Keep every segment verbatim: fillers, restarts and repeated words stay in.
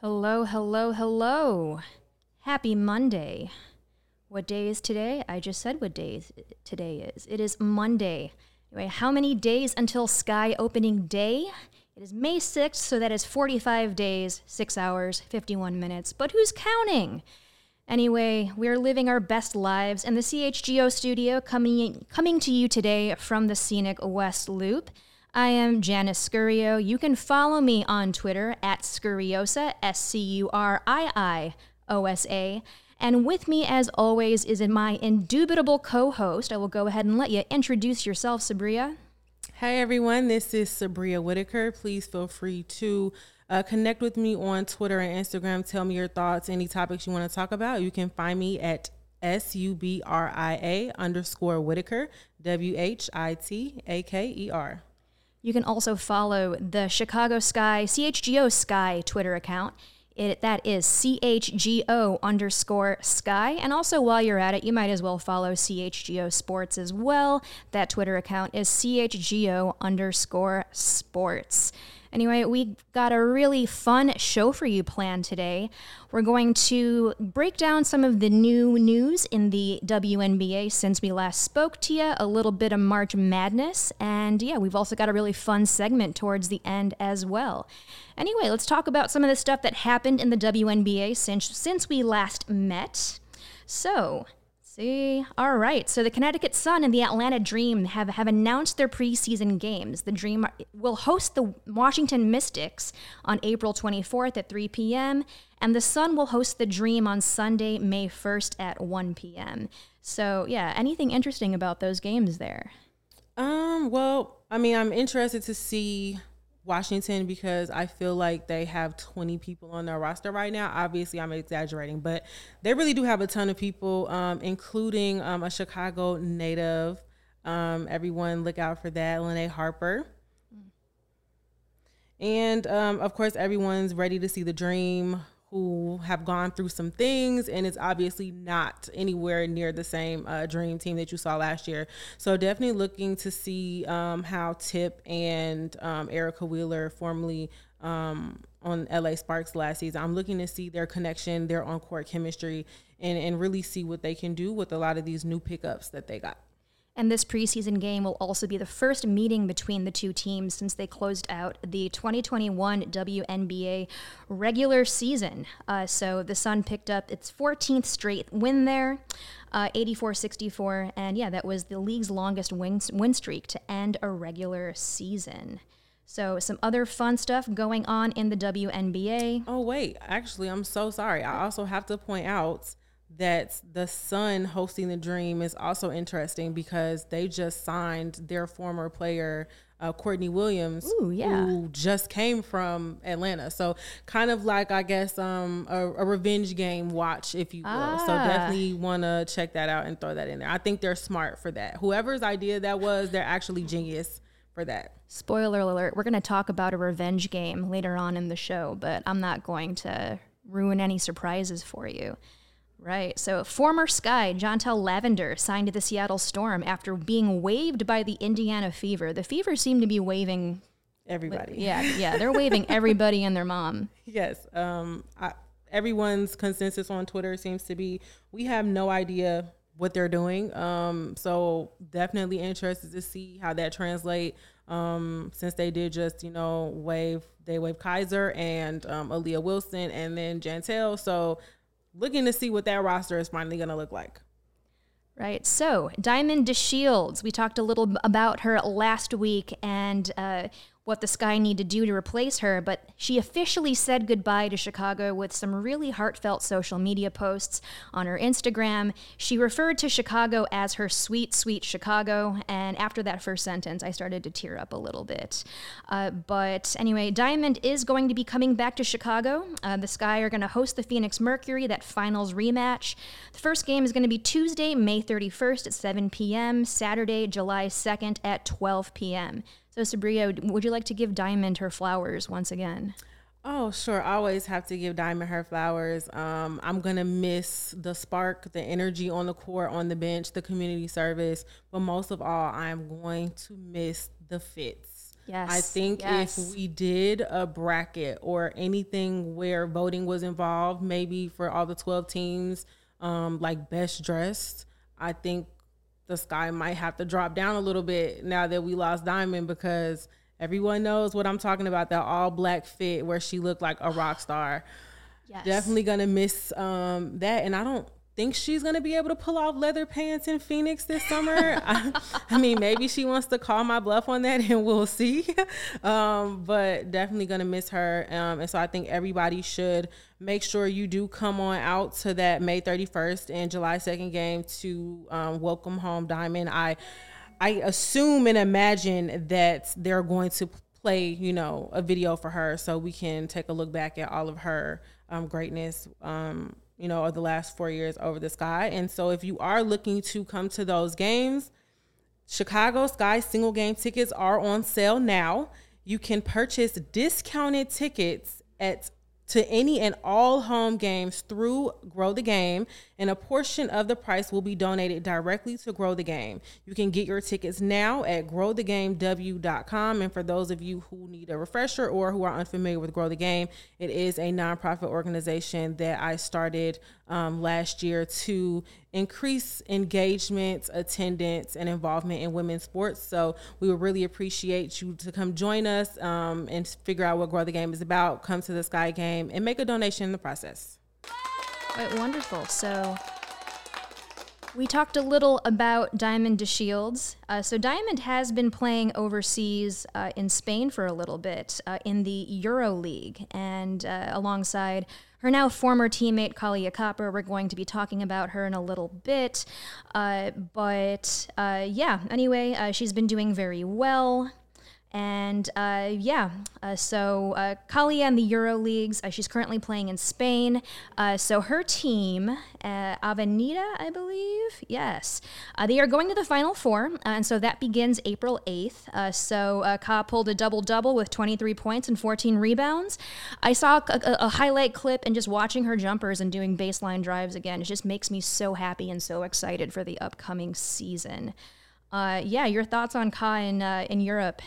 Hello, hello, hello. Happy Monday. What day is today? I just said what day today is. It is Monday. Anyway, how many days until Sky opening day? It is May sixth, so that is forty-five days, six hours, fifty-one minutes. But who's counting? Anyway, we are living our best lives in the C H G O studio, coming in, coming to you today from the scenic West Loop. I am Janice Scurio. You can follow me on Twitter at Scuriosa, S C U R I I O S A. And with me, as always, is my indubitable co-host. I will go ahead and let you introduce yourself, Sabria. Hi, everyone. This is Sabria Whitaker. Please feel free to uh, connect with me on Twitter and Instagram. Tell me your thoughts, any topics you want to talk about. You can find me at S U B R I A underscore Whitaker, W H I T A K E R. You can also follow the Chicago Sky, C H G O Sky Twitter account. It, that is C H G O underscore Sky. And also while you're at it, you might as well follow C H G O Sports as well. That Twitter account is C H G O underscore Sports. Anyway, we got a really fun show for you planned today. We're going to break down some of the new news in the W N B A since we last spoke to you, a little bit of March Madness, and yeah, we've also got a really fun segment towards the end as well. Anyway, let's talk about some of the stuff that happened in the W N B A since, since we last met. So... All right, so the Connecticut Sun and the Atlanta Dream have, have announced their preseason games. The Dream will host the Washington Mystics on April twenty-fourth at three p.m., and the Sun will host the Dream on Sunday, May first at one p.m. So, yeah, anything interesting about those games there? Um. Well, I mean, I'm interested to see Washington because I feel like they have twenty people on their roster right now. Obviously, I'm exaggerating, but they really do have a ton of people, um, including um, a Chicago native. Um, everyone look out for that, Lene Harper. And, um, of course, everyone's ready to see the Dream, who have gone through some things, and it's obviously not anywhere near the same uh, Dream team that you saw last year. So definitely looking to see um, how Tip and um, Erica Wheeler, formerly um, on L A Sparks last season, I'm looking to see their connection, their on-court chemistry, and, and really see what they can do with a lot of these new pickups that they got. And this preseason game will also be the first meeting between the two teams since they closed out the twenty twenty-one W N B A regular season. Uh, so the Sun picked up its fourteenth straight win there, uh, eighty-four sixty-four. And yeah, that was the league's longest win, win streak to end a regular season. So some other fun stuff going on in the W N B A. Oh, wait. Actually, I'm so sorry. I also have to point out that the Sun hosting the Dream is also interesting because they just signed their former player, uh, Courtney Williams, Ooh, yeah. who just came from Atlanta. So kind of like, I guess, um, a, a revenge game watch, if you will. Ah. So definitely want to check that out and throw that in there. I think they're smart for that. Whoever's idea that was, they're actually genius for that. Spoiler alert, we're going to talk about a revenge game later on in the show, but I'm not going to ruin any surprises for you. Right, so former Sky Jontel Lavender signed to the Seattle Storm after being waived by the Indiana Fever. The Fever seem to be waiving... Everybody. Like, yeah, yeah, they're waiving everybody and their mom. Yes, um, I, everyone's consensus on Twitter seems to be, we have no idea what they're doing. Um, so definitely interested to see how that translate. Um, since they did just, you know, waive, they waived Kaiser and um, Aaliyah Wilson and then Jantel, so... Looking to see what that roster is finally going to look like. Right. So Diamond DeShields, we talked a little about her last week and uh, what the Sky need to do to replace her, but she officially said goodbye to Chicago with some really heartfelt social media posts on her Instagram. She referred to Chicago as her sweet, sweet Chicago, and after that first sentence, I started to tear up a little bit. Uh, but anyway, Diamond is going to be coming back to Chicago. Uh, the Sky are going to host the Phoenix Mercury, that finals rematch. The first game is going to be Tuesday, May thirty-first at seven p.m., Saturday, July second at twelve p.m., So, Sabria, would you like to give Diamond her flowers once again? Oh, sure. I always have to give Diamond her flowers. Um, I'm going to miss the spark, the energy on the court, on the bench, the community service. But most of all, I'm going to miss the fits. Yes. I think yes. if we did a bracket or anything where voting was involved, maybe for all the twelve teams, um, like best dressed, I think the Sky might have to drop down a little bit now that we lost Diamond, because everyone knows what I'm talking about, that all-black fit where she looked like a rock star. Yes. Definitely going to miss um, that, and I don't think she's going to be able to pull off leather pants in Phoenix this summer. I, I mean, maybe she wants to call my bluff on that, and we'll see. Um, but definitely going to miss her, um, and so I think everybody should make sure you do come on out to that May thirty-first and July second game to um, welcome home Diamond. I I assume and imagine that they're going to play, you know, a video for her so we can take a look back at all of her um, greatness, um, you know, over the last four years over the Sky. And so if you are looking to come to those games, Chicago Sky single game tickets are on sale now. You can purchase discounted tickets at to any and all home games through Grow the Game, and a portion of the price will be donated directly to Grow the Game. You can get your tickets now at grow the game w dot com, and for those of you who need a refresher or who are unfamiliar with Grow the Game, it is a nonprofit organization that I started um, last year to increase engagement, attendance, and involvement in women's sports. So we would really appreciate you to come join us um, and figure out what Grow the Game is about. Come to the Sky game and make a donation in the process. Right, wonderful. So we talked a little about Diamond DeShields. Uh, so Diamond has been playing overseas uh, in Spain for a little bit uh, in the Euro League, and uh, alongside her now former teammate, Kalia Copper. We're going to be talking about her in a little bit. Uh, but uh, yeah, anyway, uh, she's been doing very well. And uh, yeah, uh, so uh, Kalia in the Euro Leagues, uh, she's currently playing in Spain. Uh, so her team, uh, Avenida, I believe, yes, uh, they are going to the Final Four. Uh, and so that begins April eighth. Uh, so uh, Ka pulled a double-double with twenty-three points and fourteen rebounds. I saw a, a highlight clip and just watching her jumpers and doing baseline drives again. It just makes me so happy and so excited for the upcoming season. Uh, yeah, your thoughts on Ka in, uh, in Europe?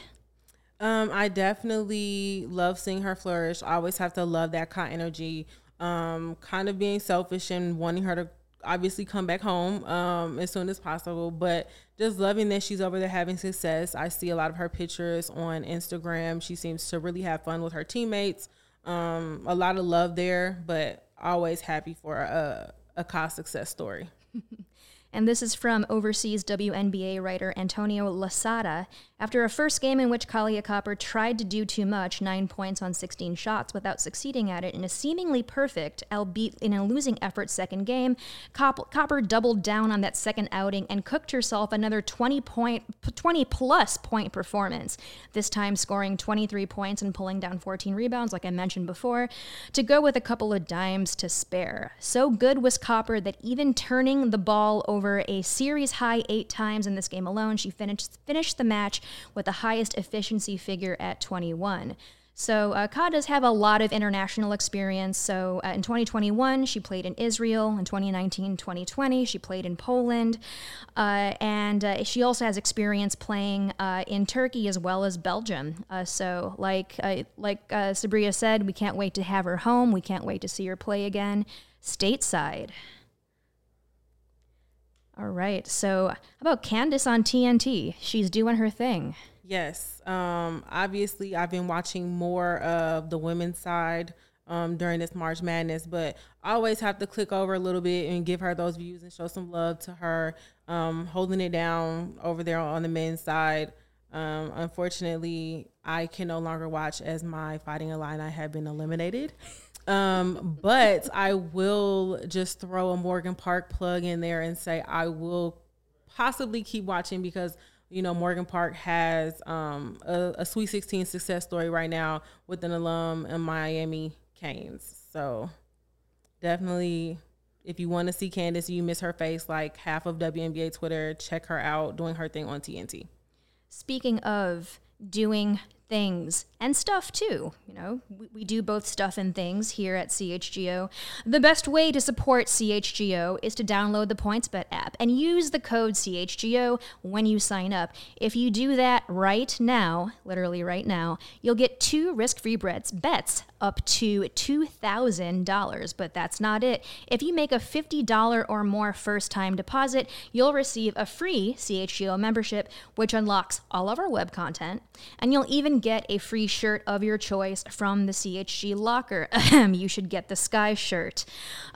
Um, I definitely love seeing her flourish. I always have to love that kind of energy, um, kind of being selfish and wanting her to obviously come back home um, as soon as possible, but just loving that she's over there having success. I see a lot of her pictures on Instagram. She seems to really have fun with her teammates. Um, a lot of love there, but always happy for a, a cause success story. And this is from overseas W N B A writer Antonio Lasada. After a first game in which Kalia Copper tried to do too much, nine points on sixteen shots without succeeding at it in a seemingly perfect, albeit in a losing effort, second game, Cop- Copper doubled down on that second outing and cooked herself another twenty point, twenty plus point performance, this time scoring twenty-three points and pulling down fourteen rebounds, like I mentioned before, to go with a couple of dimes to spare. So good was Copper that even turning the ball over over a series-high eight times in this game alone. She finished finished the match with the highest efficiency figure at twenty-one. So uh, Ka does have a lot of international experience. So uh, in twenty twenty-one, she played in Israel. In twenty nineteen, twenty twenty, she played in Poland. Uh, and uh, she also has experience playing uh, in Turkey as well as Belgium. Uh, so like uh, like uh, Sabria said, we can't wait to have her home. We can't wait to see her play again stateside. All right. So how about Candace on T N T? She's doing her thing. Yes. Um, obviously, I've been watching more of the women's side um, during this March Madness, but I always have to click over a little bit and give her those views and show some love to her, um, holding it down over there on the men's side. Um, unfortunately, I can no longer watch as my Fighting Illini have been eliminated. Um, but I will just throw a Morgan Park plug in there and say I will possibly keep watching because – you know, Morgan Park has um, a, a Sweet sixteen success story right now with an alum in Miami Canes. So definitely, if you want to see Candace, you miss her face like half of W N B A Twitter, check her out doing her thing on T N T. Speaking of doing things and stuff too, you know, we, we do both stuff and things here at C H G O. The best way to support C H G O is to download the PointsBet app and use the code C H G O when you sign up. If you do that right now, literally right now, you'll get two risk-free bets up to two thousand dollars, but that's not it. If you make a fifty dollars or more first-time deposit, you'll receive a free C H G O membership, which unlocks all of our web content, and you'll even get a free shirt of your choice from the C H G locker. You should get the Sky shirt.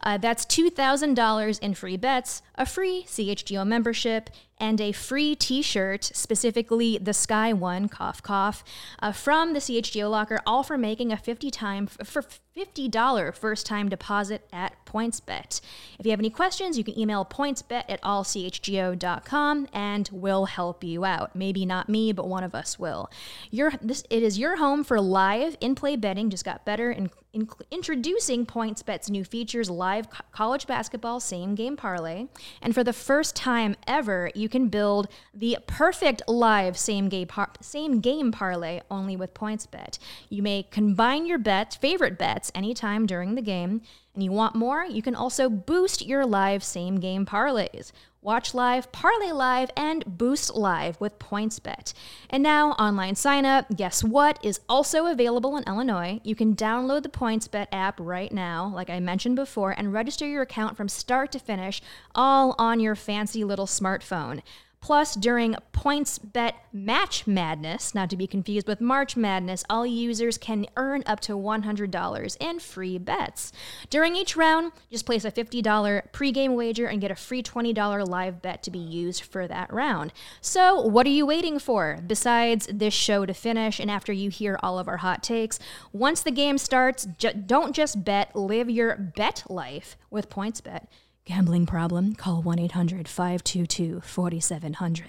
Uh, that's two thousand dollars in free bets, a free C H G O membership, and a free t-shirt, specifically the Sky one, cough, cough, uh, from the C H G O locker, all for making a fifty time for fifty dollars first-time deposit at PointsBet. If you have any questions, you can email pointsbet at all c h g o dot com and we'll help you out. Maybe not me, but one of us will. Your this it is your home for live in-play betting. Just got better and in, introducing PointsBet's new features, live co- college basketball same-game parlay. And for the first time ever, you can build the perfect live same-game par- same game parlay only with PointsBet. You may combine your bets, favorite bets anytime during the game. And you want more? You can also boost your live same-game parlays. Watch live, parlay live, and boost live with PointsBet. And now, online sign-up, guess what, is also available in Illinois. You can download the PointsBet app right now, like I mentioned before, and register your account from start to finish, all on your fancy little smartphone. Plus, during PointsBet Match Madness, not to be confused with March Madness, all users can earn up to one hundred dollars in free bets. During each round, just place a fifty dollars pregame wager and get a free twenty dollars live bet to be used for that round. So what are you waiting for? Besides this show to finish and after you hear all of our hot takes, once the game starts, ju- don't just bet, live your bet life with PointsBet. Gambling problem? Call one eight hundred five two two four seven zero zero.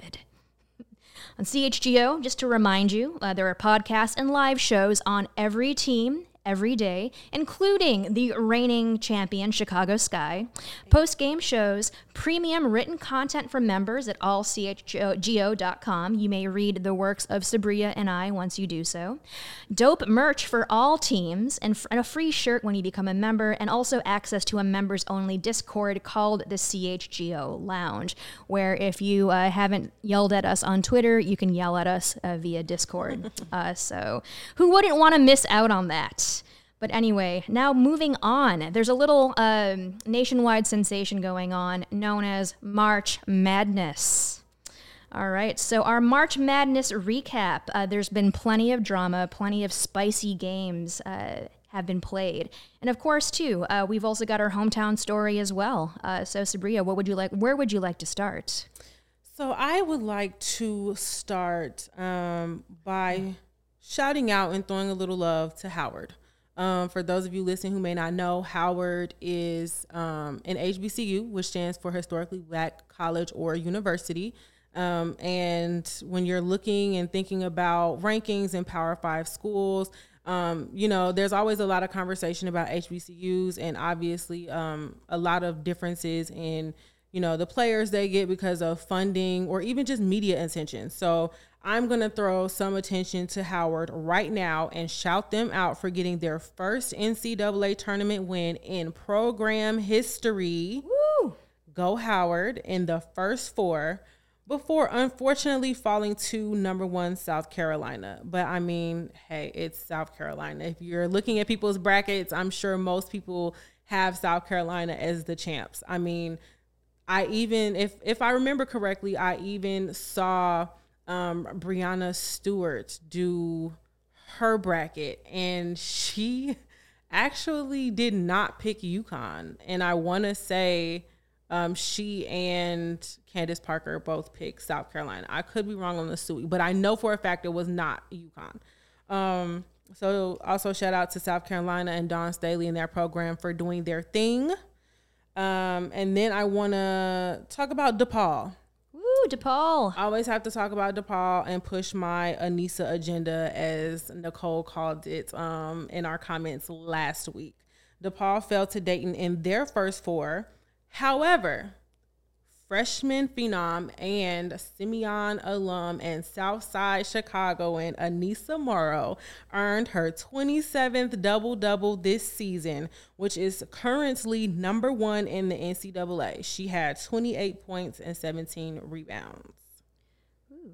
On C H G O, just to remind you, uh, there are podcasts and live shows on every team, every day, including the reigning champion, Chicago Sky, post-game shows, premium written content for members at all c h g o dot com. You may read the works of Sabria and I once you do so. Dope merch for all teams and, f- and a free shirt when you become a member, and also access to a members-only Discord called the C H G O Lounge, where if you uh, haven't yelled at us on Twitter, you can yell at us uh, via Discord. uh, so who wouldn't want to miss out on that? But anyway, now moving on, there's a little um, nationwide sensation going on known as March Madness. All right, so our March Madness recap. Uh, there's been plenty of drama, plenty of spicy games uh, have been played. And of course, too, uh, we've also got our hometown story as well. Uh, so Sabria, what would you like, where would you like to start? So I would like to start um, by shouting out and throwing a little love to Howard. Um, for those of you listening who may not know, Howard is um, an H B C U, which stands for Historically Black College or University. Um, and when you're looking and thinking about rankings and Power Five schools, um, you know, there's always a lot of conversation about H B C Us and obviously um, a lot of differences in, you know, the players they get because of funding or even just media attention. So I'm going to throw some attention to Howard right now and shout them out for getting their first N C double A tournament win in program history. Woo! Go Howard in the first four before unfortunately falling to number one South Carolina. But I mean, hey, it's South Carolina. If you're looking at people's brackets, I'm sure most people have South Carolina as the champs. I mean, I even, if if I remember correctly, I even saw um, Brianna Stewart do her bracket, and she actually did not pick UConn. And I want to say um, she and Candace Parker both picked South Carolina. I could be wrong on the suite, but I know for a fact it was not UConn. Um, so also shout out to South Carolina and Dawn Staley and their program for doing their thing. Um, and then I want to talk about DePaul. Ooh, DePaul. I always have to talk about DePaul and push my Anissa agenda, as Nicole called it um, in our comments last week. DePaul fell to Dayton in their first four. However, freshman phenom and Simeon alum and Southside Chicagoan Anissa Morrow earned her twenty-seventh double-double this season, which is currently number one in the N C double A. She had twenty-eight points and seventeen rebounds. Ooh.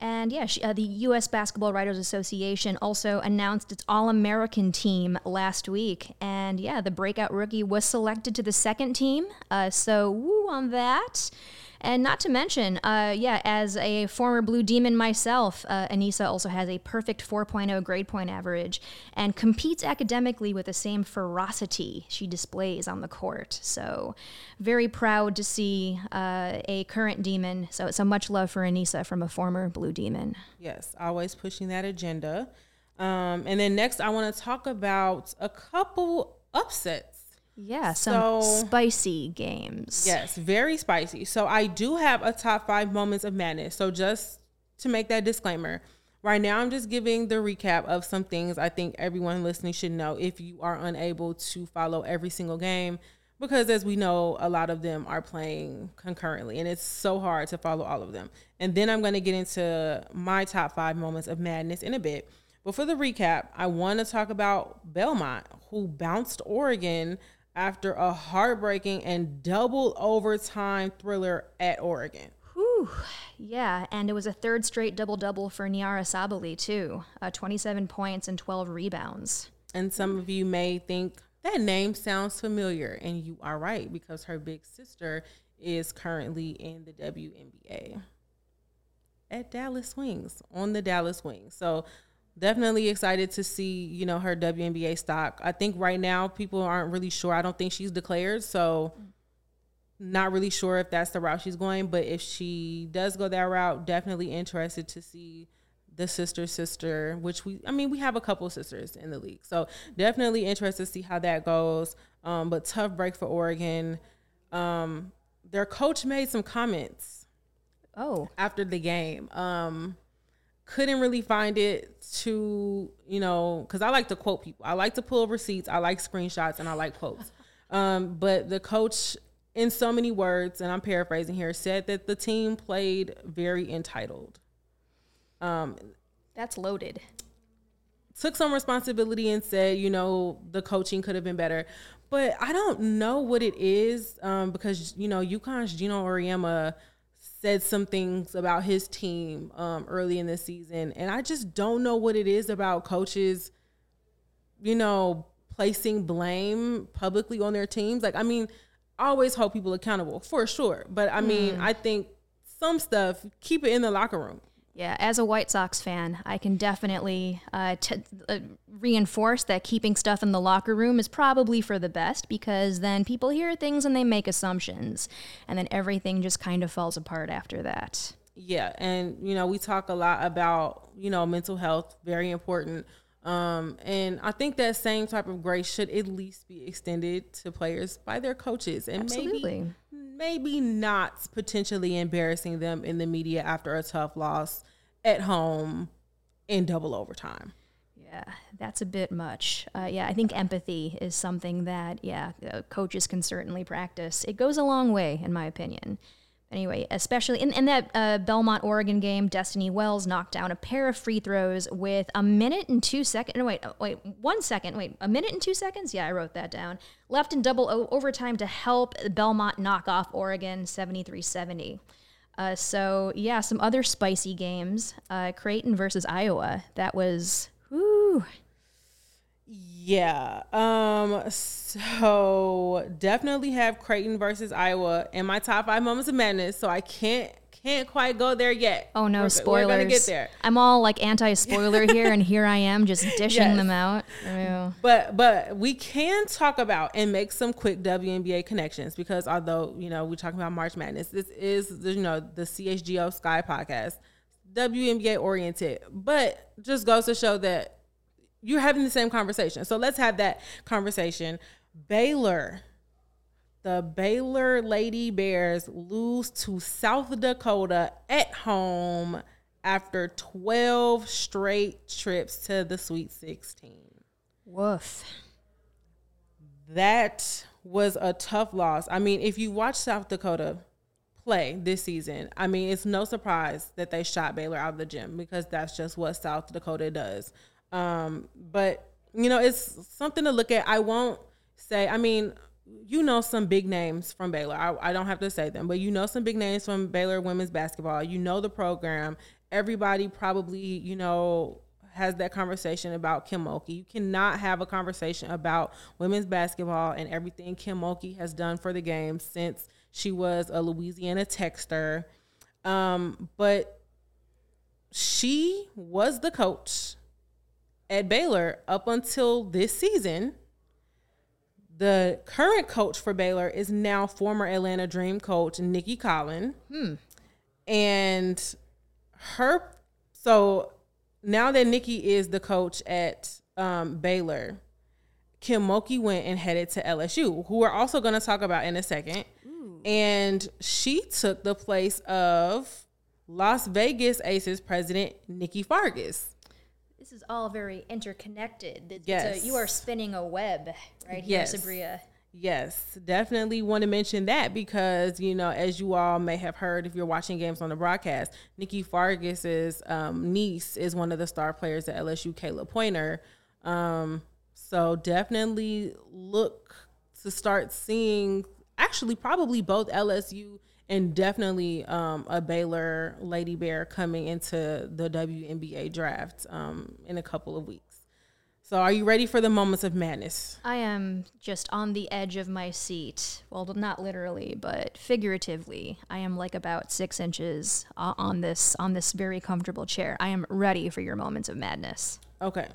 And yeah, she, uh, the U S Basketball Writers Association also announced its All-American team last week. And yeah, the breakout rookie was selected to the second team. Uh, so woo on that. And not to mention, uh, yeah, as a former Blue Demon myself, uh, Anissa also has a perfect four point oh grade point average and competes academically with the same ferocity she displays on the court. So very proud to see uh, a current Demon. So, so much love for Anissa from a former Blue Demon. Yes, always pushing that agenda. Um, and then next I want to talk about a couple upsets. Yeah, some so, spicy games. Yes, very spicy. So I do have a top five moments of madness. So just to make that disclaimer, right now I'm just giving the recap of some things I think everyone listening should know if you are unable to follow every single game, because as we know, a lot of them are playing concurrently, and it's so hard to follow all of them. And then I'm going to get into my top five moments of madness in a bit. But for the recap, I want to talk about Belmont, who bounced Oregon after a heartbreaking and double overtime thriller at Oregon. Whew. Yeah, and it was a third straight double-double for Niara Sabali, too. Uh, twenty-seven points and twelve rebounds. And some of you may think, that name sounds familiar, and you are right, because her big sister is currently in the W N B A at Dallas Wings, on the Dallas Wings. So definitely excited to see, you know, her W N B A stock. I think right now people aren't really sure. I don't think she's declared, so not really sure if that's the route she's going. But if she does go that route, definitely interested to see the sister sister, which we, I mean, we have a couple sisters in the league. So definitely interested to see how that goes. Um, but tough break for Oregon. Um, their coach made some comments. Oh, after the game. Um, Couldn't really find it to, you know, because I like to quote people. I like to pull receipts. I like screenshots, and I like quotes. Um, but the coach, in so many words, and I'm paraphrasing here, said that the team played very entitled. Um, That's loaded. Took some responsibility and said, you know, the coaching could have been better. But I don't know what it is um, because, you know, UConn's Geno Auriemma said some things about his team um, early in the season. And I just don't know what it is about coaches, you know, placing blame publicly on their teams. Like, I mean, I always hold people accountable for sure. But I mean, mm. I think some stuff, keep it in the locker room. Yeah, as a White Sox fan, I can definitely uh, t- uh, reinforce that keeping stuff in the locker room is probably for the best, because then people hear things and they make assumptions, and then everything just kind of falls apart after that. Yeah, and, you know, we talk a lot about, you know, mental health, very important. Um, and I think that same type of grace should at least be extended to players by their coaches, and Absolutely. maybe, maybe not potentially embarrassing them in the media after a tough loss at home in double overtime. uh, that's a bit much. Uh, yeah, I think empathy is something that, yeah, uh, coaches can certainly practice. It goes a long way, in my opinion. Anyway, especially in, in that uh, Belmont, Oregon game, Destiny Wells knocked down a pair of free throws with a minute and two seconds. No, wait, wait, one second. Wait, a minute and two seconds? Yeah, I wrote that down. Left in double o- overtime to help Belmont knock off Oregon seventy-three seventy. Uh, so, yeah, some other spicy games. Uh, Creighton versus Iowa. That was, whoo. Yeah. Um, so definitely have Creighton versus Iowa in my top five moments of madness. So I can't can't quite go there yet. Oh no, we're, spoilers! We're gonna get there. I'm all like anti-spoiler here, and here I am just dishing yes. them out. Ew. But but we can talk about and make some quick W N B A connections, because although you know we're talking about March Madness, this is you know the C H G O Sky podcast, W N B A oriented, but just goes to show that you're having the same conversation. So let's have that conversation. Baylor, the Baylor Lady Bears lose to South Dakota at home after twelve straight trips to the Sweet sixteen. Woof. That was a tough loss. I mean, if you watch South Dakota play this season, I mean, it's no surprise that they shot Baylor out of the gym, because that's just what South Dakota does. Um, but you know, it's something to look at. I won't say, I mean, you know, some big names from Baylor. I, I don't have to say them, but you know, some big names from Baylor women's basketball, you know, the program, everybody probably, you know, has that conversation about Kim Mulkey. You cannot have a conversation about women's basketball and everything Kim Mulkey has done for the game since she was a Louisiana Texter. Um, but she was the coach at Baylor up until this season. The current coach for Baylor is now former Atlanta Dream coach Nikki Collin. Hmm. And her, so now that Nikki is the coach at um, Baylor, Kim Mulkey went and headed to L S U, who we're also going to talk about in a second. Ooh. And she took the place of Las Vegas Aces president Nikki Fargas. This is all very interconnected. Yes. So you are spinning a web right here, yes. Sabria. Yes, definitely want to mention that, because, you know, as you all may have heard if you're watching games on the broadcast, Nikki Fargas's um, niece is one of the star players at L S U, Kayla Pointer. Um, so definitely look to start seeing actually probably both L S U and definitely um, a Baylor Lady Bear coming into the W N B A draft um, in a couple of weeks. So are you ready for the moments of madness? I am just on the edge of my seat. Well, not literally, but figuratively. I am like about six inches uh, on this on this very comfortable chair. I am ready for your moments of madness. Okay.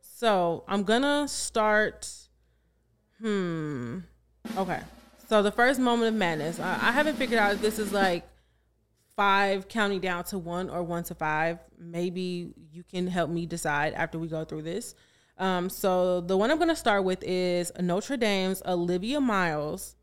So I'm going to start. Hmm. Okay. So the first moment of madness, I, I haven't figured out if this is like five counting down to one or one to five. Maybe you can help me decide after we go through this. Um, so the one I'm going to start with is Notre Dame's Olivia Miles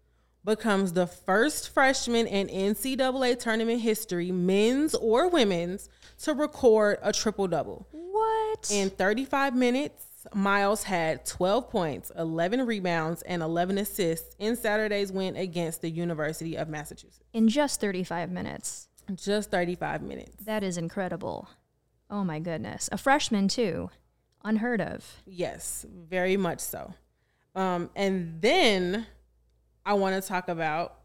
becomes the first freshman in N C double A tournament history, men's or women's, to record a triple-double. What? In thirty-five minutes. Miles had twelve points, eleven rebounds, and eleven assists in Saturday's win against the University of Massachusetts. In just thirty-five minutes. Just thirty-five minutes. That is incredible. Oh, my goodness. A freshman, too. Unheard of. Yes, very much so. Um, and then I want to talk about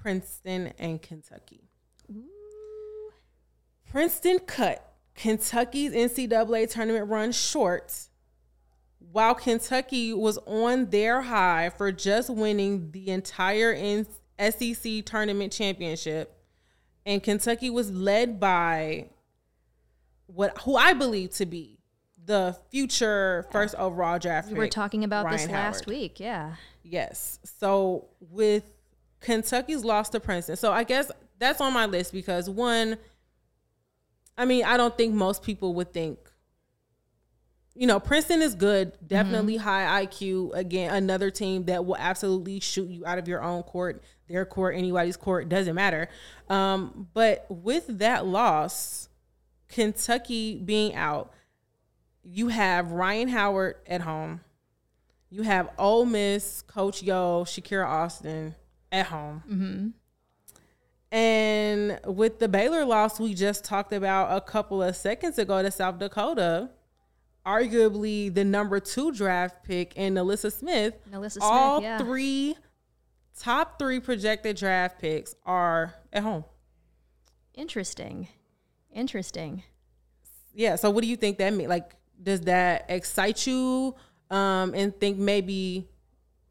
Princeton and Kentucky. Ooh. Princeton cut Kentucky's N C double A tournament run short, while Kentucky was on their high for just winning the entire S E C tournament championship. And Kentucky was led by what who I believe to be the future first overall draft pick. We were talking about Ryan this last Howard. week, yeah. Yes. So with Kentucky's loss to Princeton, so I guess that's on my list because one, I mean, I don't think most people would think, you know, Princeton is good, definitely mm-hmm. high I Q. Again, another team that will absolutely shoot you out of your own court, their court, anybody's court, doesn't matter. Um, but with that loss, Kentucky being out, you have Ryan Howard at home. You have Ole Miss, Coach Yo, Shakira Austin at home. Mm-hmm. And with the Baylor loss, we just talked about a couple of seconds ago to South Dakota, arguably the number two draft pick in Alyssa Smith. Alyssa Smith, all yeah. three, top three projected draft picks are at home. Interesting. Interesting. Yeah, so what do you think that means? Like, does that excite you um, and think maybe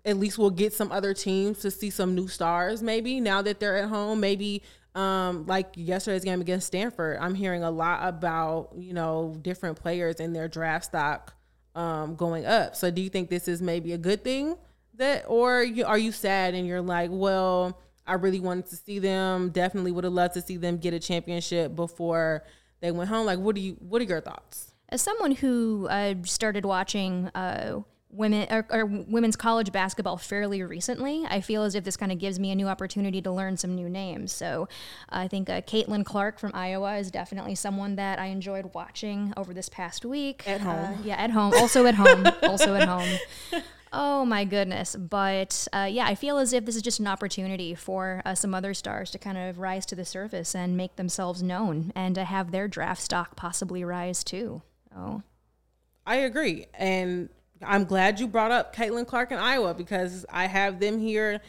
at least we'll get some other teams to see some new stars maybe now that they're at home? Maybe um, like yesterday's game against Stanford, I'm hearing a lot about, you know, different players and their draft stock um, going up. So do you think this is maybe a good thing that, or you, are you sad and you're like, well, I really wanted to see them, definitely would have loved to see them get a championship before they went home? Like, what do you, what are your thoughts? As someone who uh, started watching uh, women or, or women's college basketball fairly recently, I feel as if this kind of gives me a new opportunity to learn some new names. So I think uh, Caitlin Clark from Iowa is definitely someone that I enjoyed watching over this past week. At home. Uh, yeah, at home. Also at home. also at home. Oh, my goodness. But, uh, yeah, I feel as if this is just an opportunity for uh, some other stars to kind of rise to the surface and make themselves known and to have their draft stock possibly rise, too. Oh, I agree. And I'm glad you brought up Caitlin Clark in Iowa because I have them here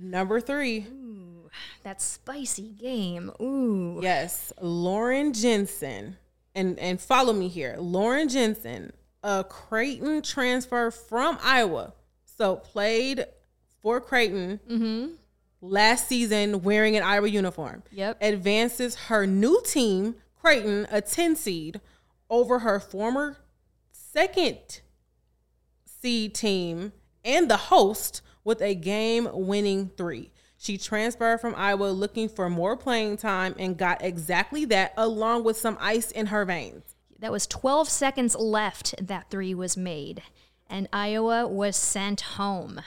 number three. Ooh, that spicy game. Ooh. Yes. Lauren Jensen. And, and follow me here. Lauren Jensen. A Creighton transfer from Iowa, so played for Creighton mm-hmm. last season wearing an Iowa uniform. Yep. Advances her new team, Creighton, a ten seed, over her former second seed team and the host with a game-winning three. She transferred from Iowa looking for more playing time and got exactly that, along with some ice in her veins. That was twelve seconds left that three was made, and Iowa was sent home.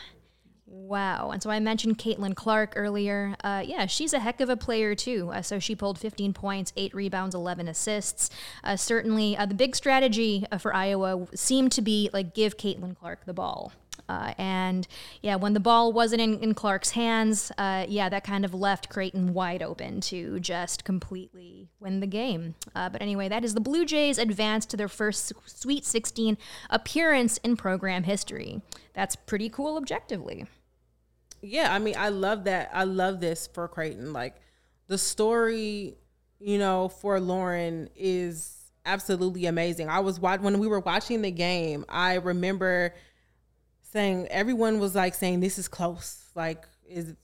Wow. And so I mentioned Caitlin Clark earlier. Uh, yeah, she's a heck of a player, too. Uh, so she pulled fifteen points, eight rebounds, eleven assists. Uh, certainly, uh, the big strategy uh, for Iowa seemed to be, like, give Caitlin Clark the ball. Uh, and, yeah, when the ball wasn't in, in Clark's hands, uh, yeah, that kind of left Creighton wide open to just completely win the game. Uh, but anyway, that is the Blue Jays advanced to their first Sweet sixteen appearance in program history. That's pretty cool objectively. Yeah, I mean, I love that. I love this for Creighton. Like, the story, you know, for Lauren is absolutely amazing. I was when we were watching the game, I remember – saying everyone was like saying this is close, like is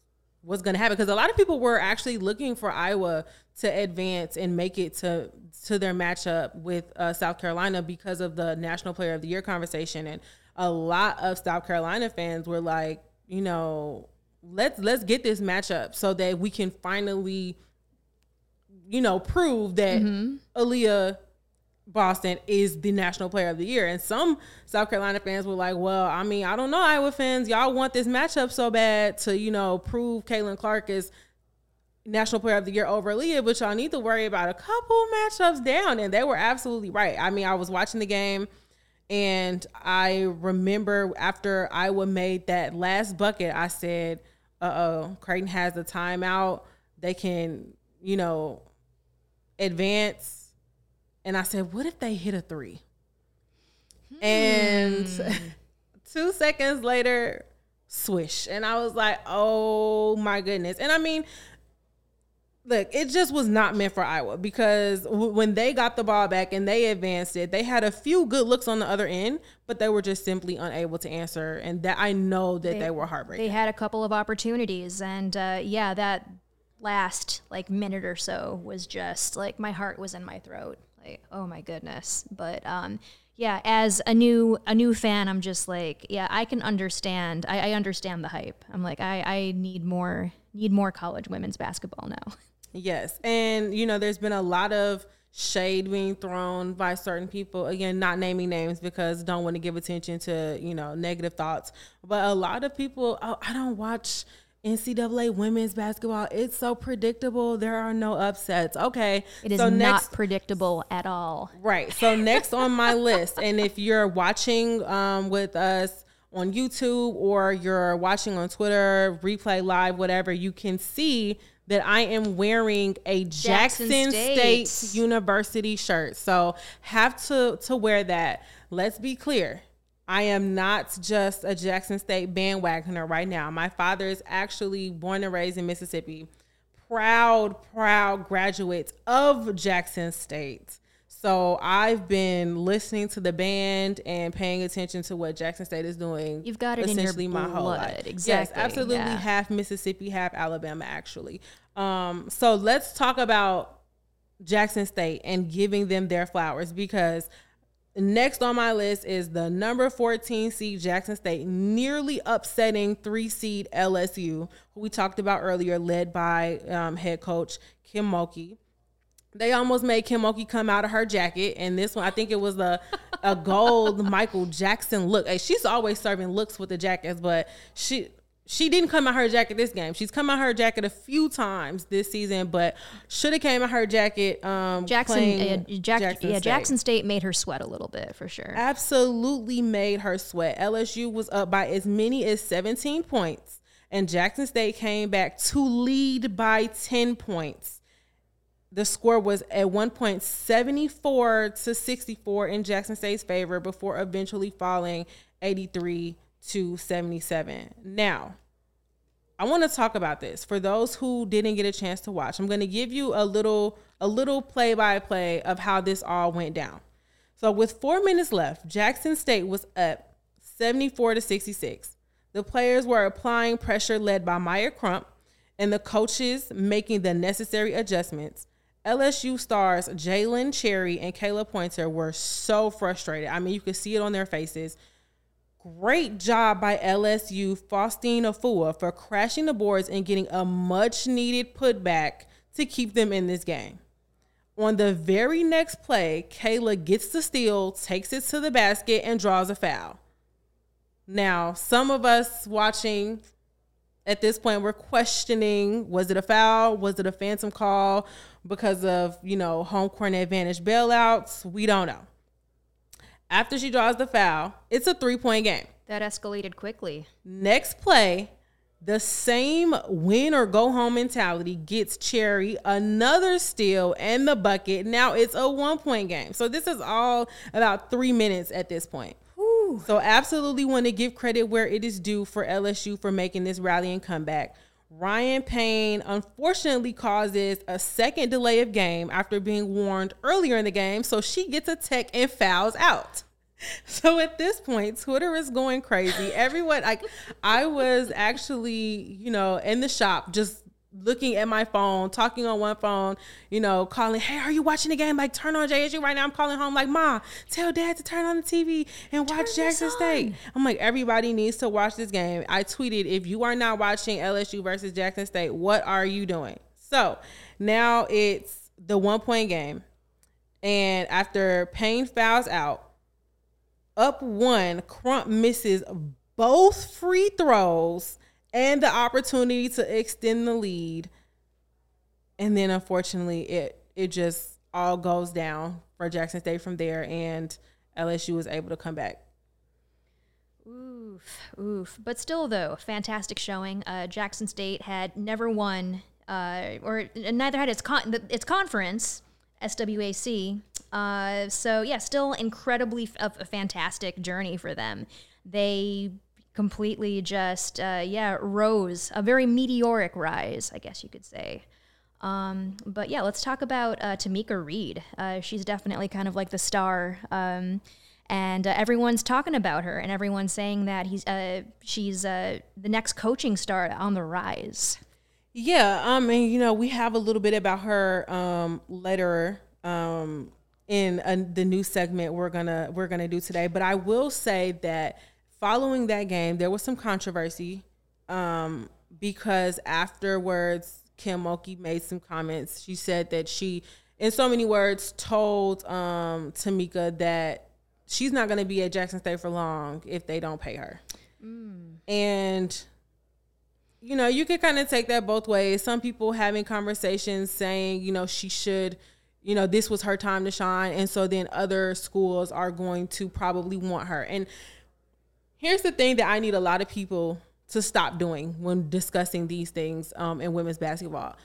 what's going to happen, because a lot of people were actually looking for Iowa to advance and make it to to their matchup with uh, South Carolina because of the National Player of the Year conversation, and a lot of South Carolina fans were like, you know, let's let's get this matchup so that we can finally, you know, prove that mm-hmm. Aaliyah Boston is the National Player of the Year. And some South Carolina fans were like, well, I mean, I don't know, Iowa fans, y'all want this matchup so bad to, you know, prove Caitlin Clark is National Player of the Year over Aaliyah, but y'all need to worry about a couple matchups down. And they were absolutely right. I mean, I was watching the game and I remember after Iowa made that last bucket, I said, uh-oh, Creighton has a timeout. They can, you know, advance. And I said, what if they hit a three? Hmm. And two seconds later, swish. And I was like, oh, my goodness. And, I mean, look, it just was not meant for Iowa because w- when they got the ball back and they advanced it, they had a few good looks on the other end, but they were just simply unable to answer. And that I know that they, they were heartbreaking. They had a couple of opportunities. And, uh, yeah, that last, like, minute or so was just, like, my heart was in my throat. Oh my goodness. But um, yeah, as a new a new fan, I'm just like, yeah, I can understand. I, I understand the hype. I'm like, I, I need more need more college women's basketball now. Yes. And, you know, there's been a lot of shade being thrown by certain people. Again, not naming names because don't want to give attention to, you know, negative thoughts. But a lot of people, oh, I don't watch – N C double A women's basketball, it's so predictable. There are no upsets. Okay. It is so next, not predictable at all. Right. So next on my list, and if you're watching um, with us on YouTube or you're watching on Twitter, replay live, whatever, you can see that I am wearing a Jackson, Jackson State. State University shirt. So have to, to wear that. Let's be clear. I am not just a Jackson State bandwagoner right now. My father is actually born and raised in Mississippi. Proud, proud graduates of Jackson State. So I've been listening to the band and paying attention to what Jackson State is doing. You've got it essentially in your blood. My whole life. Exactly. Yes, absolutely. Yeah. Half Mississippi, half Alabama, actually. Um, so let's talk about Jackson State and giving them their flowers, because next on my list is the number fourteen seed Jackson State, nearly upsetting three seed L S U, who we talked about earlier, led by um, head coach Kim Mulkey. They almost made Kim Mulkey come out of her jacket. And this one, I think it was a, a gold Michael Jackson look. Hey, she's always serving looks with the jackets, but she she didn't come out her jacket this game. She's come out her jacket a few times this season, but should have came out her jacket. Um, Jackson, uh, Jack, Jackson yeah, State. Jackson State made her sweat a little bit for sure. Absolutely made her sweat. L S U was up by as many as seventeen points, and Jackson State came back to lead by ten points. The score was at one point seventy-four to sixty-four in Jackson State's favor before eventually falling eighty-three to seventy-seven. Now, I want to talk about this for those who didn't get a chance to watch. I'm going to give you a little a little play-by-play of how this all went down. So with four minutes left, Jackson State was up seventy-four to sixty-six. The players were applying pressure led by Maya Crump and the coaches making the necessary adjustments. L S U stars Jalen Cherry and Kayla Pointer were so frustrated. I mean, you could see it on their faces. Great job by L S U Faustine Afua for crashing the boards and getting a much-needed putback to keep them in this game. On the very next play, Kayla gets the steal, takes it to the basket, and draws a foul. Now, some of us watching at this point, we're questioning, was it a foul? Was it a phantom call because of, you know, home court advantage bailouts? We don't know. After she draws the foul, it's a three-point game. That escalated quickly. Next play, the same win-or-go-home mentality gets Cherry another steal and the bucket. Now it's a one-point game. So this is all about three minutes at this point. So absolutely want to give credit where it is due for L S U for making this rallying comeback. Ryan Payne unfortunately causes a second delay of game after being warned earlier in the game, so she gets a tech and fouls out. So at this point, Twitter is going crazy. Everyone, like, I was actually, you know, in the shop just looking at my phone, talking on one phone, you know, calling, hey, are you watching the game? Like, turn on J S U right now. I'm calling home like, Ma, tell Dad to turn on the T V and watch Jackson State. I'm like, everybody needs to watch this game. I tweeted, if you are not watching L S U versus Jackson State, what are you doing? So now it's the one-point game. And after Payne fouls out, up one, Crump misses both free throws and the opportunity to extend the lead. And then, unfortunately, it it just all goes down for Jackson State from there, and L S U was able to come back. Oof, oof. But still, though, fantastic showing. Uh, Jackson State had never won, uh, or neither had its con- its conference, S W A C. Uh, so, yeah, still incredibly f- a fantastic journey for them. They completely just, uh, yeah, rose, a very meteoric rise, I guess you could say. Um, but yeah, let's talk about uh, Tamika Reed. Uh, she's definitely kind of like the star, um, and uh, everyone's talking about her, and everyone's saying that he's, uh, she's uh, the next coaching star on the rise. Yeah, um, and you know, we have a little bit about her um, later um, in uh, the new segment we're gonna we're gonna do today. But I will say that following that game, there was some controversy um, because afterwards, Kim Mulkey made some comments. She said that she, in so many words, told um, Tamika that she's not going to be at Jackson State for long if they don't pay her. Mm. And you know, you could kind of take that both ways. Some people having conversations saying, you know, she should, you know, this was her time to shine. And so then other schools are going to probably want her. And here's the thing that I need a lot of people to stop doing when discussing these things um, in women's basketball.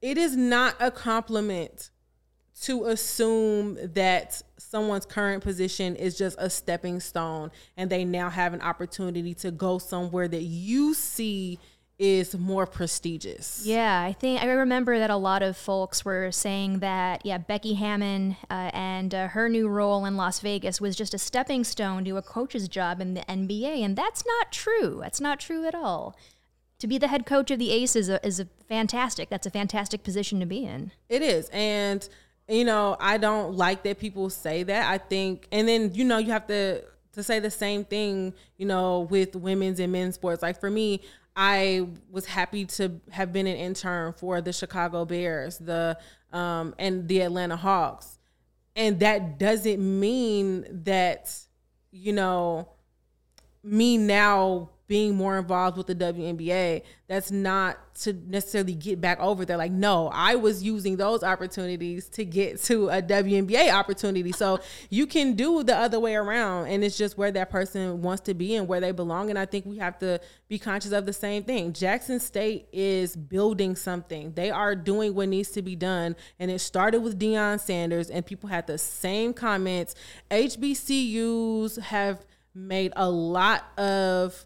It is not a compliment to assume that someone's current position is just a stepping stone and they now have an opportunity to go somewhere that you see is more prestigious. Yeah, I think I remember that a lot of folks were saying that, yeah, Becky Hammon uh, and uh, her new role in Las Vegas was just a stepping stone to a coach's job in the N B A, and that's not true. That's not true at all. To be the head coach of the Aces is a, is a fantastic, that's a fantastic position to be in. It is, and, you know, I don't like that people say that. I think, and then, you know, you have to, to say the same thing, you know, with women's and men's sports. Like, for me, I was happy to have been an intern for the Chicago Bears, the um, and the Atlanta Hawks. And that doesn't mean that, you know, me now being more involved with the W N B A, that's not to necessarily get back over there. Like, no, I was using those opportunities to get to a W N B A opportunity. So you can do the other way around, and it's just where that person wants to be and where they belong. And I think we have to be conscious of the same thing. Jackson State is building something. They are doing what needs to be done, and it started with Deion Sanders, and people had the same comments. H B C Us have made a lot of,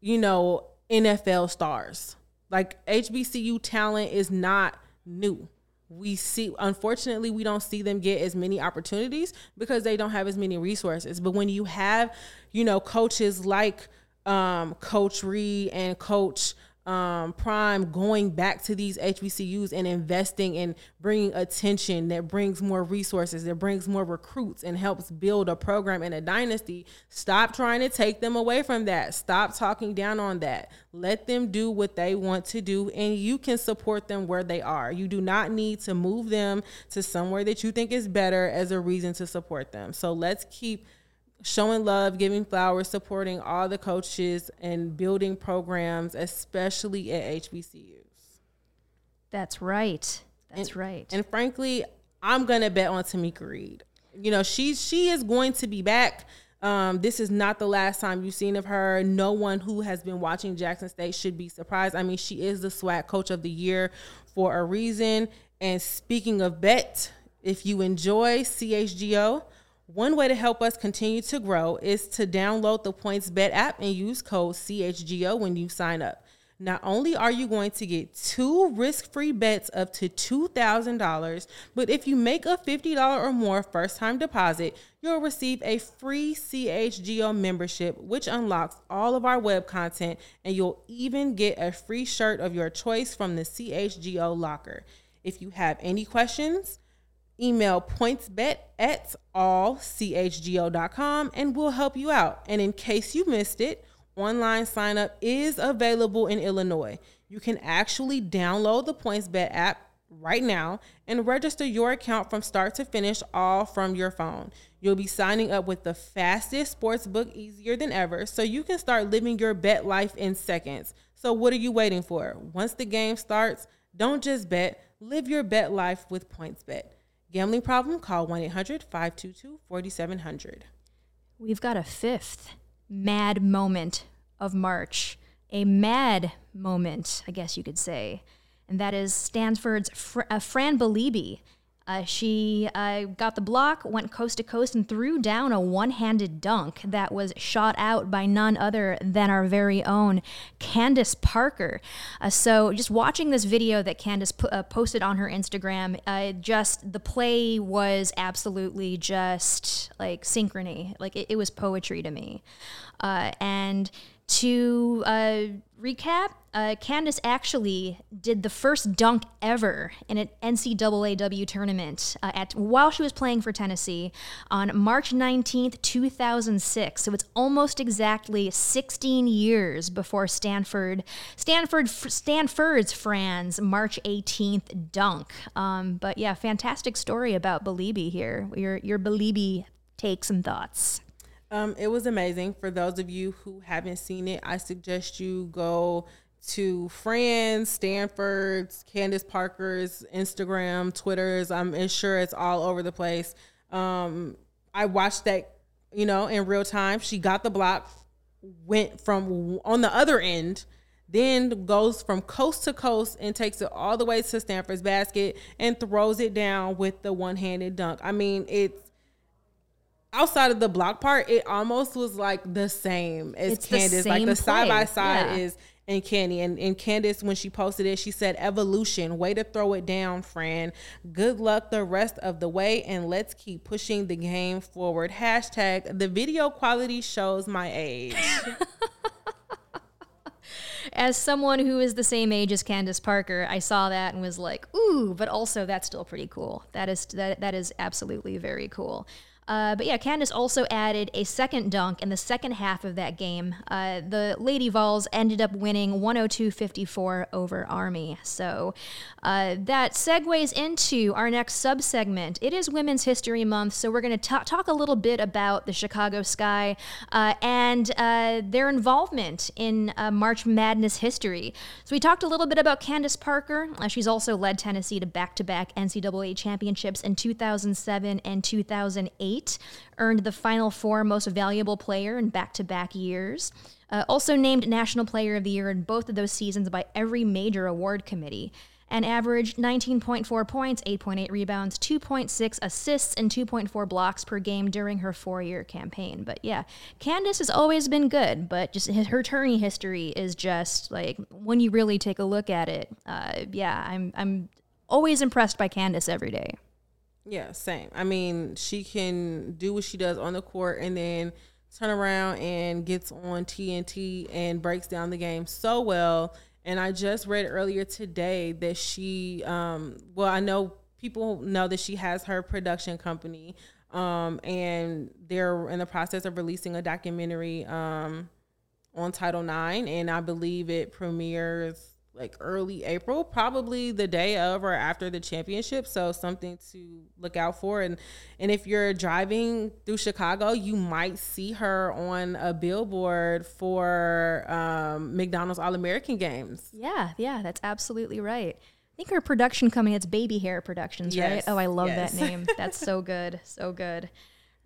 you know, N F L stars. Like, H B C U talent is not new. We see, unfortunately, we don't see them get as many opportunities because they don't have as many resources. But when you have, you know, coaches like um, Coach Reed and Coach um, Prime going back to these H B C Us and investing and bringing attention that brings more resources, that brings more recruits and helps build a program and a dynasty. Stop trying to take them away from that. Stop talking down on that. Let them do what they want to do, and you can support them where they are. You do not need to move them to somewhere that you think is better as a reason to support them. So let's keep showing love, giving flowers, supporting all the coaches, and building programs, especially at H B C Us. That's right. That's and, right. And frankly, I'm going to bet on Tamika Reed. You know, she, she is going to be back. Um, this is not the last time you've seen of her. No one who has been watching Jackson State should be surprised. I mean, she is the SWAC Coach of the Year for a reason. And speaking of bet, if you enjoy C H G O, one way to help us continue to grow is to download the PointsBet app and use code C H G O when you sign up. Not only are you going to get two risk-free bets up to two thousand dollars, but if you make a fifty dollars or more first-time deposit, you'll receive a free C H G O membership, which unlocks all of our web content, and you'll even get a free shirt of your choice from the C H G O locker. If you have any questions, email pointsbet at all c h g o dot com and we'll help you out. And in case you missed it, online sign up is available in Illinois. You can actually download the PointsBet app right now and register your account from start to finish, all from your phone. You'll be signing up with the fastest sportsbook easier than ever, so you can start living your bet life in seconds. So what are you waiting for? Once the game starts, don't just bet, live your bet life with PointsBet. Gambling problem? Call one eight hundred five two two four seven zero zero. We've got a fifth mad moment of March. A mad moment, I guess you could say. And that is Stanford's Fr- uh, Fran Beliebe. Uh, she uh, got the block, went coast to coast, and threw down a one-handed dunk that was shot out by none other than our very own Candace Parker. Uh, so just watching this video that Candace po- uh, posted on her Instagram, uh, just the play was absolutely just like synchrony. Like it, it was poetry to me. Uh, and to uh, recap, Uh, Candace actually did the first dunk ever in an N C double A W tournament uh, at while she was playing for Tennessee on March nineteenth, two thousand six. So it's almost exactly sixteen years before Stanford, Stanford, Stanford's Fran's March eighteenth dunk. Um, but yeah, fantastic story about Beliebe here. Your your Beliebe takes and thoughts. Um, it was amazing. For those of you who haven't seen it, I suggest you go to Friends, Stanford's, Candace Parker's, Instagram, Twitter's. I'm sure it's all over the place. Um, I watched that, you know, in real time. She got the block, went from on the other end, then goes from coast to coast and takes it all the way to Stanford's basket and throws it down with the one-handed dunk. I mean, it's outside of the block part, it almost was like the same as it's Candace. The like the side by side is in Candy. And, and Candace, when she posted it, she said, "Evolution, way to throw it down, Fran. Good luck the rest of the way, and let's keep pushing the game forward. Hashtag the video quality shows my age." As someone who is the same age as Candace Parker, I saw that and was like, "Ooh!" But also, that's still pretty cool. That is that that is absolutely very cool. Uh, but yeah, Candace also added a second dunk in the second half of that game. Uh, the Lady Vols ended up winning one oh two fifty-four over Army. So uh, that segues into our next sub-segment. It is Women's History Month, so we're going to talk a little bit about the Chicago Sky uh, and uh, their involvement in uh, March Madness history. So we talked a little bit about Candace Parker. Uh, she's also led Tennessee to back-to-back N C double A championships in two thousand seven and two thousand eight. Earned the Final Four Most Valuable Player in back-to-back years. Uh, also named National Player of the Year in both of those seasons by every major award committee. And averaged nineteen point four points, eight point eight rebounds, two point six assists, and two point four blocks per game during her four-year campaign. But yeah, Candace has always been good, but just her tourney history is just like, when you really take a look at it, uh, yeah, I'm I'm always impressed by Candace every day. Yeah, same. I mean, she can do what she does on the court and then turn around and gets on T N T and breaks down the game so well. And I just read earlier today that she, um, well, I know people know that she has her production company, um, and they're in the process of releasing a documentary um, on Title nine, and I believe it premieres like early April, probably the day of or after the championship. So something to look out for. And and if you're driving through Chicago, you might see her on a billboard for um, McDonald's All-American Games. Yeah, yeah, that's absolutely right. I think her production company, it's Baby Hair Productions, yes. Right? Oh, I love yes. that name. That's so good, so good.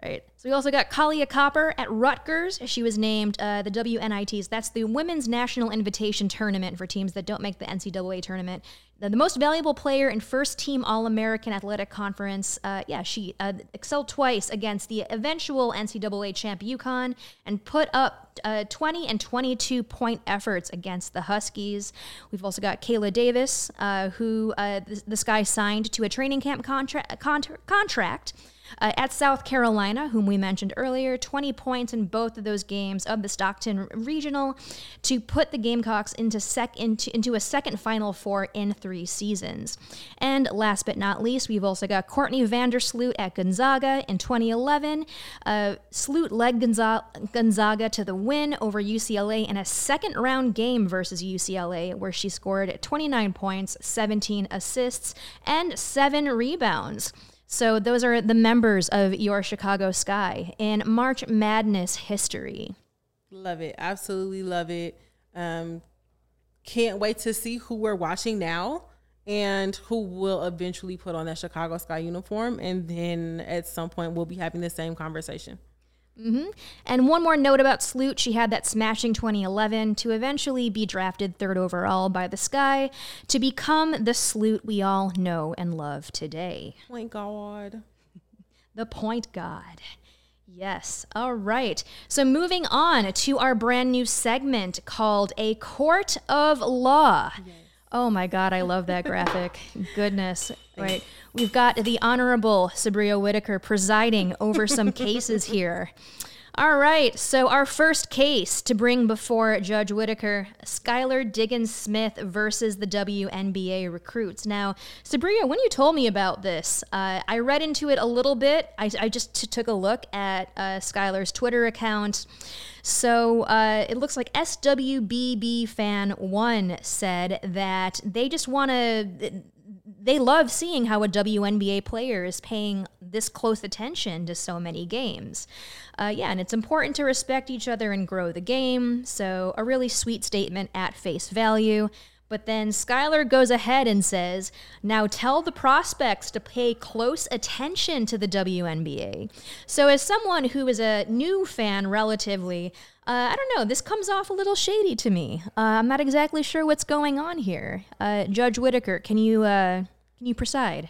Right. So we also got Kalia Copper at Rutgers. She was named uh, the W N I Ts. That's the Women's National Invitation Tournament for teams that don't make the N C double A tournament. The, the most valuable player in first-team All-American Athletic Conference. Uh, yeah, she uh, excelled twice against the eventual N C double A champ UConn and put up uh, twenty and twenty-two-point efforts against the Huskies. We've also got Kayla Davis, uh, who uh, the, the Sky signed to a training camp contra- contra- contract. Uh, at South Carolina, whom we mentioned earlier, twenty points in both of those games of the Stockton Regional to put the Gamecocks into sec into, into a second Final Four in three seasons. And last but not least, we've also got Courtney Vandersloot at Gonzaga in twenty eleven. Uh, Sloot led Gonzaga, Gonzaga to the win over U C L A in a second-round game versus U C L A, where she scored twenty-nine points, seventeen assists, and seven rebounds. So those are the members of your Chicago Sky in March Madness history. Love it. Absolutely love it. Um, can't wait to see who we're watching now and who will eventually put on that Chicago Sky uniform. And then at some point we'll be having the same conversation. Mm-hmm. And one more note about Sloot. She had that smashing twenty eleven to eventually be drafted third overall by the Sky to become the Sloot we all know and love today. Point God. The Point God. Yes. All right. So moving on to our brand new segment called A Court of Law. Yes. Oh my God, I love that graphic. Goodness. Right. We've got the Honorable Sabria Whitaker presiding over some cases here. All right. So our first case to bring before Judge Whitaker, Skylar Diggins-Smith versus the W N B A recruits. Now, Sabria, when you told me about this, uh, I read into it a little bit. I, I just t- took a look at uh, Skylar's Twitter account. So uh, it looks like S W B B Fan one said that they just want to... they love seeing how a W N B A player is paying this close attention to so many games. Uh, yeah, and it's important to respect each other and grow the game. So a really sweet statement at face value. But then Skylar goes ahead and says, now tell the prospects to pay close attention to the W N B A. So as someone who is a new fan relatively, uh, I don't know, this comes off a little shady to me. Uh, I'm not exactly sure what's going on here. Uh, Judge Whitaker, can you, uh, can you preside?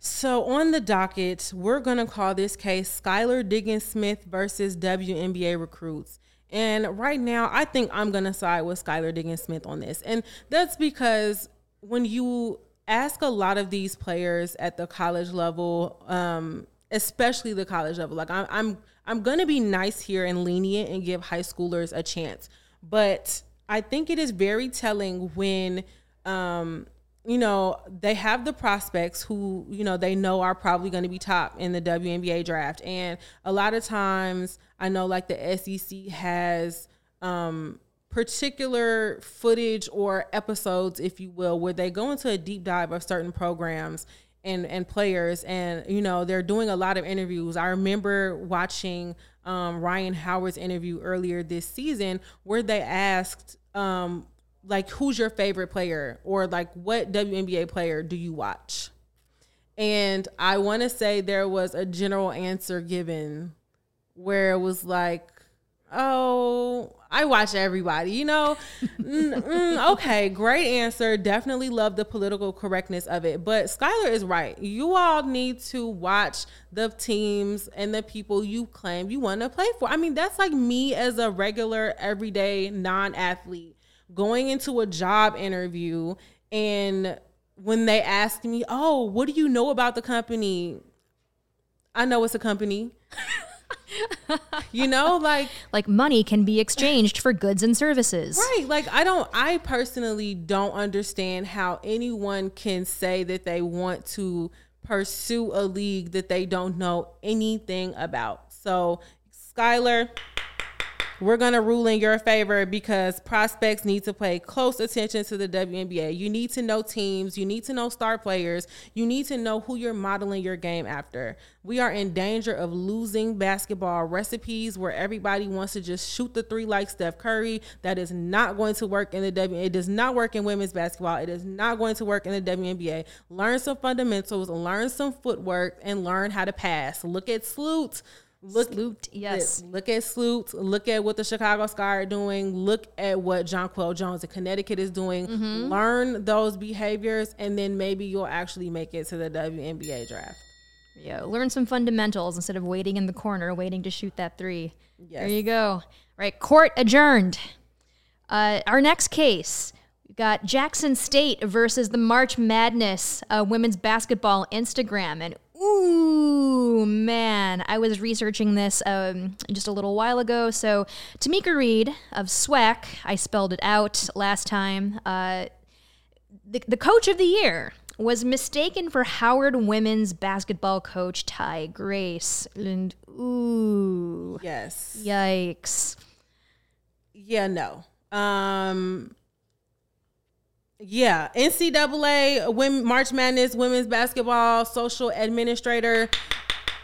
So on the docket, we're going to call this case Skylar Diggins-Smith versus W N B A recruits. And right now, I think I'm going to side with Skylar Diggins-Smith on this. And that's because when you ask a lot of these players at the college level, um, especially the college level, like I'm, I'm, I'm going to be nice here and lenient and give high schoolers a chance. But I think it is very telling when, um, you know, they have the prospects who, you know, they know are probably going to be top in the W N B A draft. And a lot of times I know like the S E C has um, particular footage or episodes, if you will, where they go into a deep dive of certain programs and, and players. And, you know, they're doing a lot of interviews. I remember watching um, Ryan Howard's interview earlier this season where they asked, um, like, who's your favorite player, or like what W N B A player do you watch? And I want to say there was a general answer given where it was like, oh, I watch everybody, you know? mm, mm, okay, great answer. Definitely love the political correctness of it. But Skylar is right. You all need to watch the teams and the people you claim you want to play for. I mean, that's like me as a regular, everyday non-athlete going into a job interview, and when they ask me, oh, what do you know about the company? I know it's a company. You know, like like money can be exchanged for goods and services. Right. Like I don't I personally don't understand how anyone can say that they want to pursue a league that they don't know anything about. So Skylar, we're going to rule in your favor because prospects need to pay close attention to the W N B A. You need to know teams. You need to know star players. You need to know who you're modeling your game after. We are in danger of losing basketball recipes where everybody wants to just shoot the three like Steph Curry. That is not going to work in the W N B A. It does not work in women's basketball. It is not going to work in the W N B A. Learn some fundamentals, learn some footwork, and learn how to pass. Look at Sloot. Look, Sloot, yes. Look at Sloot. Look at what the Chicago Sky are doing. Look at what Jonquel Jones in Connecticut is doing. Mm-hmm. Learn those behaviors, and then maybe you'll actually make it to the W N B A draft. Yeah, learn some fundamentals instead of waiting in the corner, waiting to shoot that three. Yes. There you go. Right, court adjourned. Uh, our next case, we've got Jackson State versus the March Madness uh, women's basketball Instagram. And ooh, man, I was researching this um, just a little while ago. So Tamika Reed of S W A C, I spelled it out last time, uh, the, the coach of the year was mistaken for Howard women's basketball coach Ty Grace. And ooh. Yes. Yikes. Yeah, no. Um... Yeah, N C double A, women, March Madness, women's basketball, social administrator,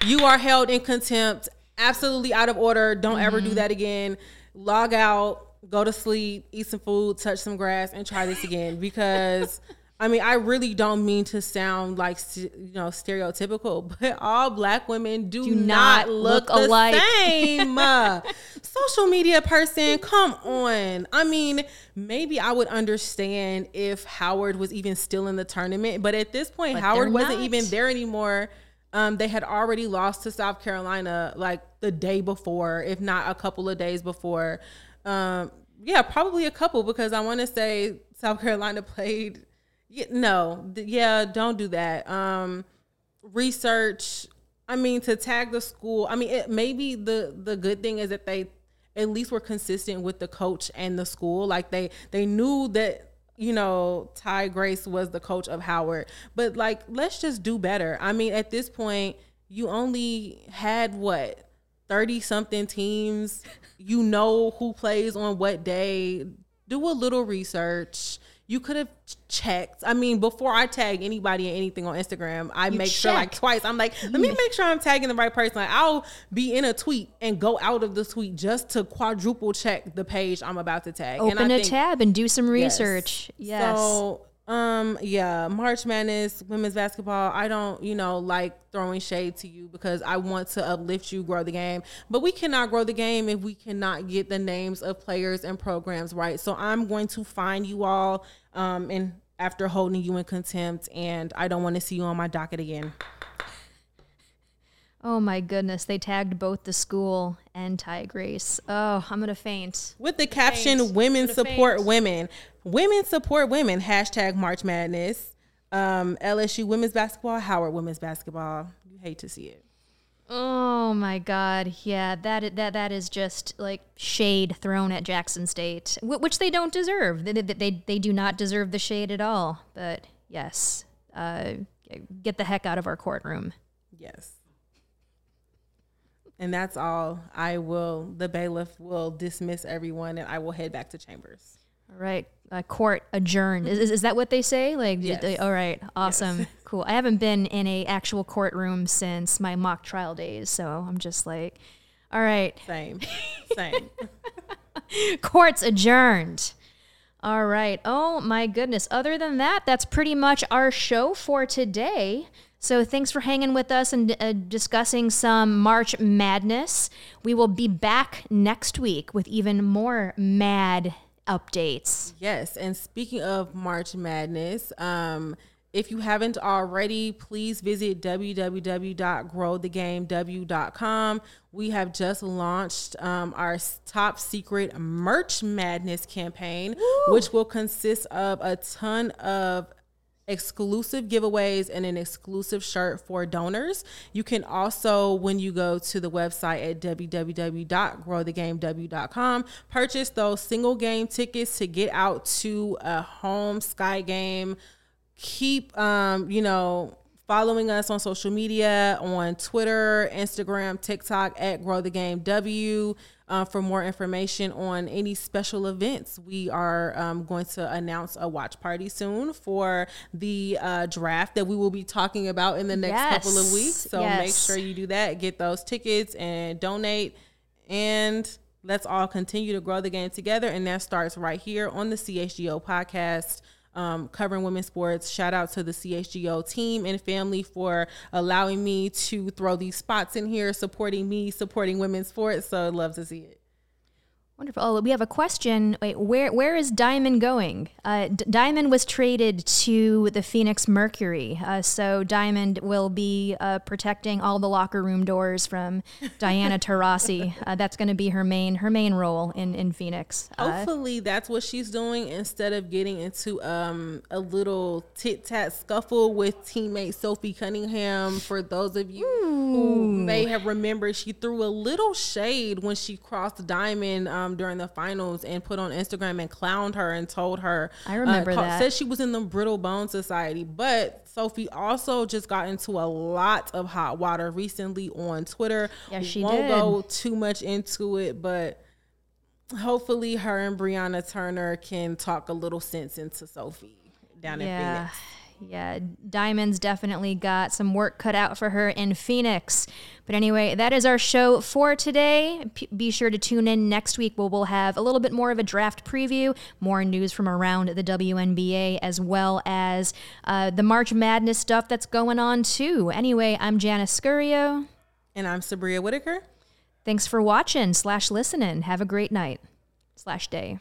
you are held in contempt, absolutely out of order. Don't mm-hmm. ever do that again. Log out, go to sleep, eat some food, touch some grass, and try this again. Because, I mean, I really don't mean to sound like, you know, stereotypical, but all black women do, do not, not look, look the alike. Same. uh, social media person, come on. I mean, maybe I would understand if Howard was even still in the tournament, but at this point, but Howard wasn't not. even there anymore. Um, they had already lost to South Carolina like the day before, if not a couple of days before. Um, yeah, probably a couple, because I want to say South Carolina played... No, yeah, don't do that. Um, research, I mean, to tag the school, I mean, it, maybe the, the good thing is that they at least were consistent with the coach and the school. Like, they, they knew that, you know, Ty Grace was the coach of Howard. But, like, let's just do better. I mean, at this point, you only had, what, thirty-something teams? You know who plays on what day. Do a little research. You could have checked. I mean, before I tag anybody and anything on Instagram, I you make check. sure like twice. I'm like, let me make sure I'm tagging the right person. Like, I'll be in a tweet and go out of the tweet just to quadruple check the page I'm about to tag. Open and I a think, tab and do some research. Yes. yes. So, um, yeah, March Madness, women's basketball. I don't, you know, like throwing shade to you because I want to uplift you, grow the game. But we cannot grow the game if we cannot get the names of players and programs right. So I'm going to find you all. Um, and after holding you in contempt, and I don't want to see you on my docket again. Oh my goodness. They tagged both the school and Ty Grace. Oh, I'm going to faint. With the caption, faint. women support faint. women. Women support women. Hashtag March Madness. Um, L S U women's basketball, Howard women's basketball. You hate to see it. Oh my God! Yeah, that that that is just like shade thrown at Jackson State, which they don't deserve. They they they do not deserve the shade at all. But yes, uh, get the heck out of our courtroom. Yes, and that's all. I will. The bailiff will dismiss everyone, and I will head back to chambers. All right, uh, court adjourned. Is, is is that what they say? Like, yes. they, all right, awesome, yes. Cool. I haven't been in a actual courtroom since my mock trial days, so I'm just like, all right, same, same. Court's adjourned. All right. Oh my goodness. Other than that, that's pretty much our show for today. So thanks for hanging with us and uh, discussing some March Madness. We will be back next week with even more mad. Updates. Yes, and speaking of March Madness, um, if you haven't already, please visit w w w dot grow the game w dot com. We have just launched um, our top secret Merch Madness campaign, Woo! Which will consist of a ton of exclusive giveaways and an exclusive shirt for donors. You can also, when you go to the website at w w w dot grow the game w dot com, purchase those single game tickets to get out to a home Sky game. Keep, um, you know, following us on social media, on Twitter, Instagram, TikTok at Grow the Game W uh, for more information on any special events. We are um, going to announce a watch party soon for the uh, draft that we will be talking about in the next yes. couple of weeks. So yes. make sure you do that. Get those tickets and donate. And let's all continue to grow the game together. And that starts right here on the C H G O podcast. Um, covering women's sports. Shout out to the C H G O team and family for allowing me to throw these spots in here, supporting me, supporting women's sports. So I'd love to see it. Wonderful. Oh, we have a question. Wait, where where is Diamond going? Uh, D- Diamond was traded to the Phoenix Mercury, uh, so Diamond will be uh, protecting all the locker room doors from Diana Taurasi. Uh, that's going to be her main her main role in in Phoenix. Uh, Hopefully, that's what she's doing instead of getting into um, a little tit tat scuffle with teammate Sophie Cunningham. For those of you Ooh. who may have remembered, she threw a little shade when she crossed Diamond. Um, during the finals and put on Instagram and clowned her and told her I remember uh, that said she was in the Brittle Bone Society. But Sophie also just got into a lot of hot water recently on Twitter. Yeah, she won't did. go too much into it, but hopefully her and Breonna Turner can talk a little sense into Sophie down yeah. in Phoenix. Yeah, Diamond's definitely got some work cut out for her in Phoenix. But anyway, that is our show for today. P- be sure to tune in next week where we'll have a little bit more of a draft preview, more news from around the W N B A, as well as uh, the March Madness stuff that's going on too. Anyway, I'm Janice Scurio. And I'm Sabria Whitaker. Thanks for watching slash listening. Have a great night slash day.